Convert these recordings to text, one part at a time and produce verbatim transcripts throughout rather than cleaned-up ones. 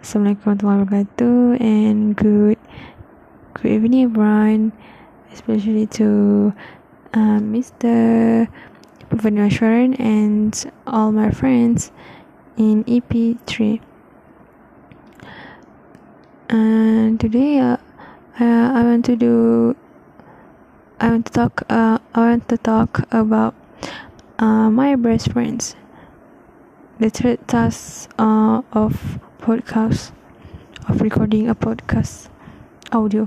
Assalamualaikum warahmatullahi wabarakatuh, and good good evening everyone, especially to uh, Mister Pavan Ashwaran and all my friends in E P three. And today uh, uh, I want to do I want to talk uh, I want to talk about uh, my best friends, the third task uh, of podcast of recording a podcast audio.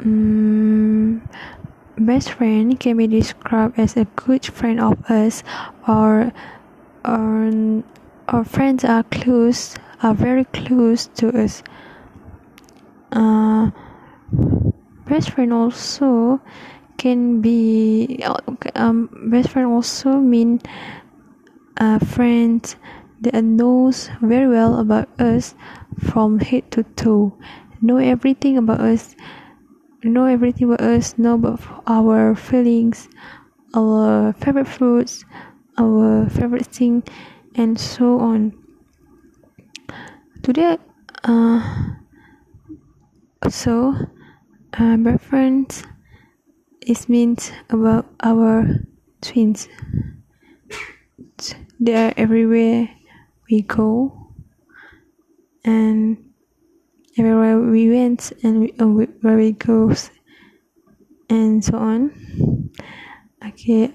Um, best friend can be described as a good friend of us, or or our friends are close, are very close to us. Uh, best friend also can be um, best friend also mean a friend that knows very well about us from head to toe, know everything about us, know everything about us, know about our feelings, our favorite foods, our favorite thing, and so on. Today, uh, so, uh, best friends is meant about our twins. They are everywhere we go, and everywhere we went, and we, oh, where we go, and so on. Okay,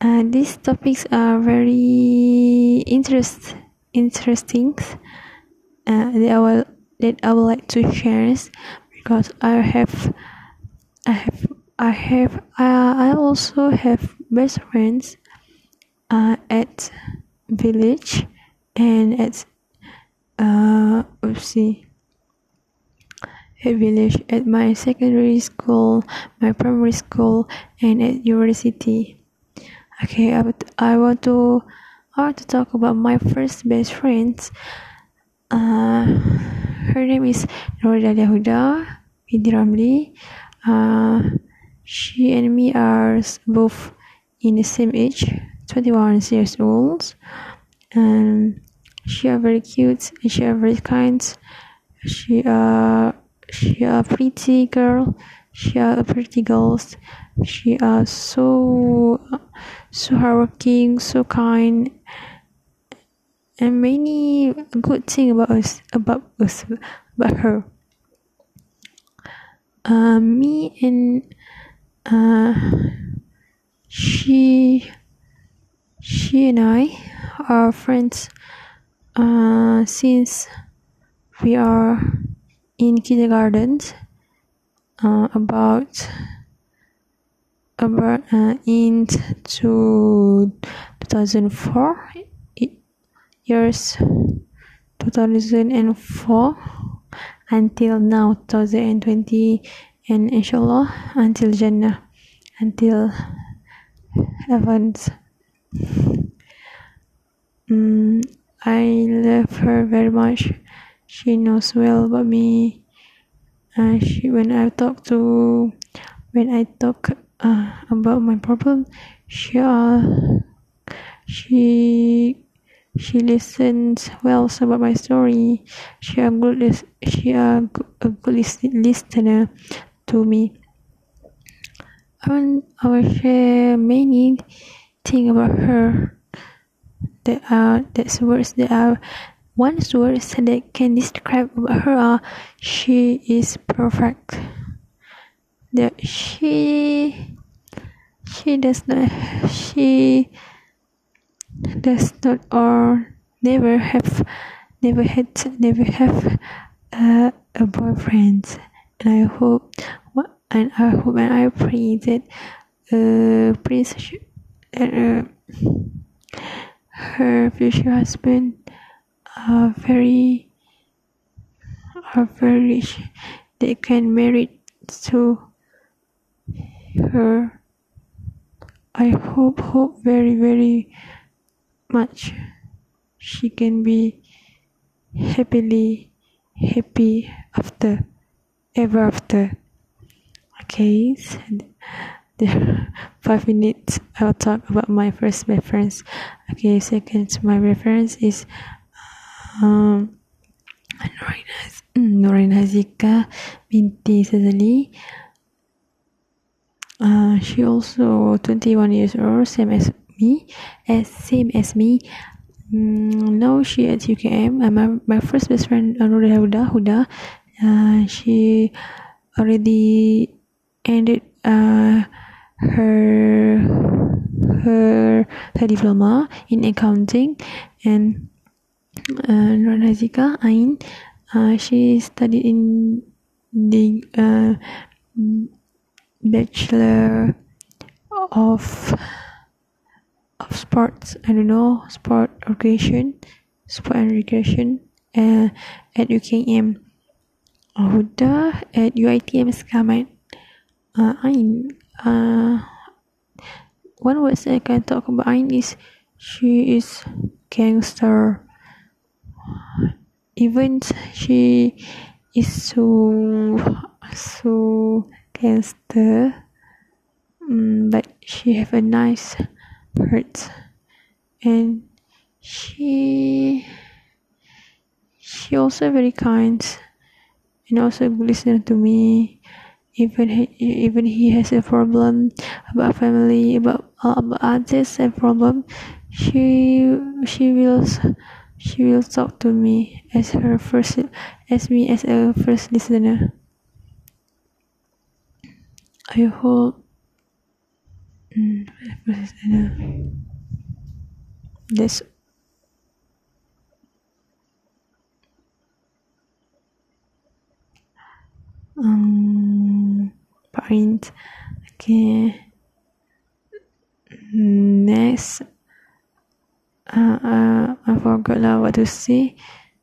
uh, these topics are very interest interesting. Uh, that I will that I would like to share, because I have, I have, I have, uh, I also have best friends, uh, at village and at uh oopsie at village, at my secondary school, my primary school, and at university. Okay, I would, I want to I want to talk about my first best friend. Uh, her name is Noradiah Huda Idris Ramli. Uh, she and me are both in the same age, twenty-one years old, and she are very cute, and she are very kind. She are she are pretty girl. She are pretty girls. She are so so hardworking, so kind, and many good thing about us about us about her. Uh, me and uh, she. She and I are friends uh, since we are in kindergarten. Uh, about about uh, in two thousand four years, two thousand and four until now, two thousand and twenty, and inshallah until Jannah, until heavens. Mm, I love her very much. She knows well about me. Uh, she when I talk to, when I talk uh, about my problem, she uh, she she listens well about my story. She a good lis- she a good, a good lis- listener to me. I will I will share many thing about her that are that's words that are one's words that can describe about her are she is perfect. That she she does not she does not or never have never had never have uh, a boyfriend, and I hope and I hope and I pray that uh Prince and uh, her future husband are very are very rich. They can marry to her. I hope hope very very much she can be happily happy after ever after. Okay, so five minutes I'll talk about my first reference. Okay, second my reference is um, Norina Zika binti Azali. Uh, she also twenty-one years old, same as me, as same as me. Mm, now she at U K M. Uh, my, my first best friend, Noradiah Huda Huda. Uh, she already ended uh her her her diploma in accounting, and uh, Norina Zika Ain. Uh, she studied in the uh, Bachelor of of Sports, I don't know, Sport Recreation, Sport and Recreation uh, at U K M. Huda at U I T M sekarang. Uh, Ain, uh, one word I can talk about Ain is she is gangster. Even she is so so gangster, um, but she have a nice heart, and she she also very kind, and also listen to me. Even he, even he has a problem about family, about uh, about others and problem, she she will. She will talk to me as her first, as me as a first listener. I hope mm, first listener. That's um point. Okay. Next. Uh, uh, I forgot lah what to say,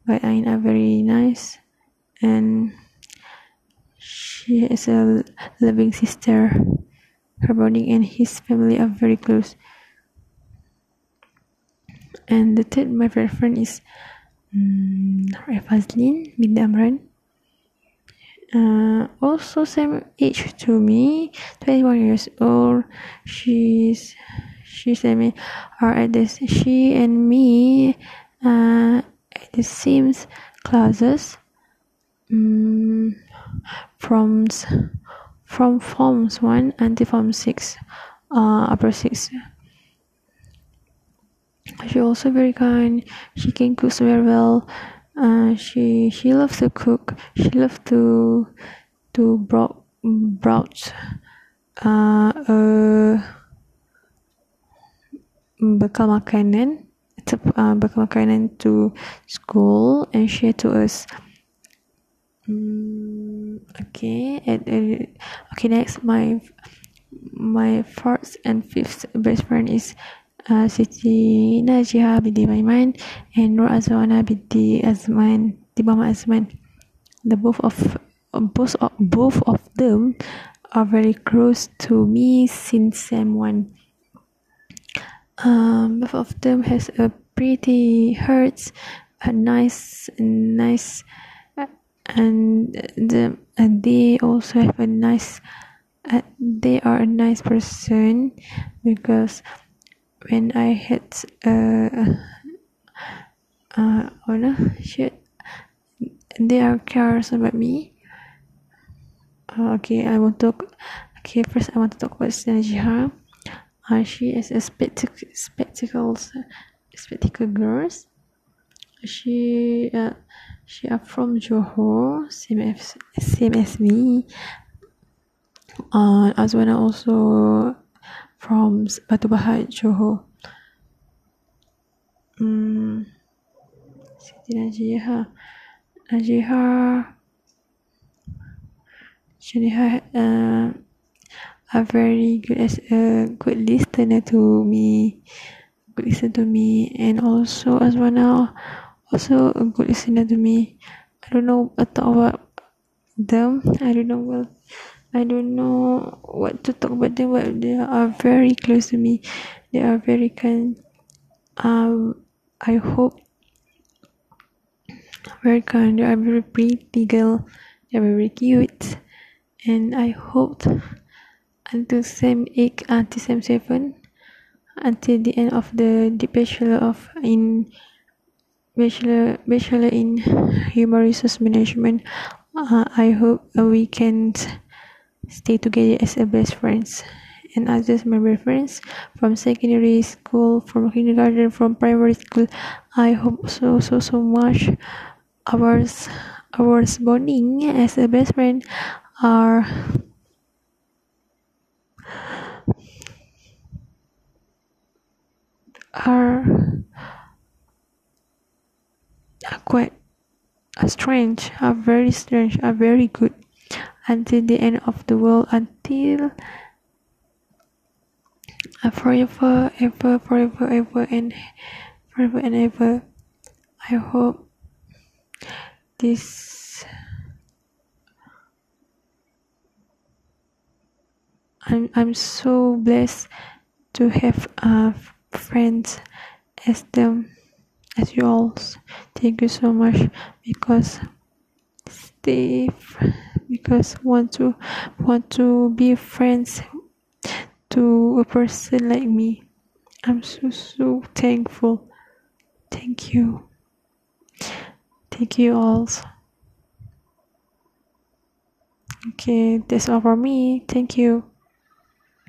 but I are very nice, and she is a loving sister. Her bonding and his family are very close. And the third my favorite friend is um, Refazlin Midamran. Uh, also same age to me, twenty-one years old. She's She and me are at this. She and me, uh, at the same classes, um, from from forms one until form six, uh, upper six. She also very kind. She can cook very well. Uh, she she loves to cook. She loves to to brow broach. Uh, uh. Bekal makanan uh, bekal makanan to school and share to us. Mm, okay, and, uh, okay. Next, my my fourth and fifth best friend is uh, Siti Najihah Bidi Bama Iman and Nur Azwana binti Azman, Bama Iman. The both of both of both of them are very close to me since Sam one. Um, both of them has a pretty heart, a nice, nice, and the and they also have a nice. Uh, they are a nice person, because when I had uh, uh, oh no, shit, they are curious about me. Uh, okay, I want to talk. Okay, first I want to talk about Najihah. Uh, she is a spectac- spectacles, spectacle girls. She, uh, she are from Johor, same as same as me. Uh, Azwana also from Batu Bahad, Johor. Um, Siti Najihah, Najihah, Najihah, uh. are very good as a good listener to me, good listener to me, and also Azwana, also a good listener to me. I don't know what to talk about them. I don't know what, I don't know what to talk about them. But they are very close to me. They are very kind. Um, I hope very kind. They are very pretty girl. They are very cute, and I hope. Until same eight, until same seven, until the end of the, the bachelor of in bachelor bachelor in human resource management. Uh, I hope we can stay together as a best friends. And I just my friends from secondary school, from kindergarten, from primary school. I hope so so so much. Our our bonding as a best friend are are quite strange, are very strange, are very good until the end of the world, until forever, ever, forever, ever, and forever and ever. I hope this. I'm I'm so blessed to have uh friends as them as you all. Thank you so much because stay because want to want to be friends to a person like me. I'm so so thankful. Thank you. Thank you all. Okay, that's all for me. Thank you.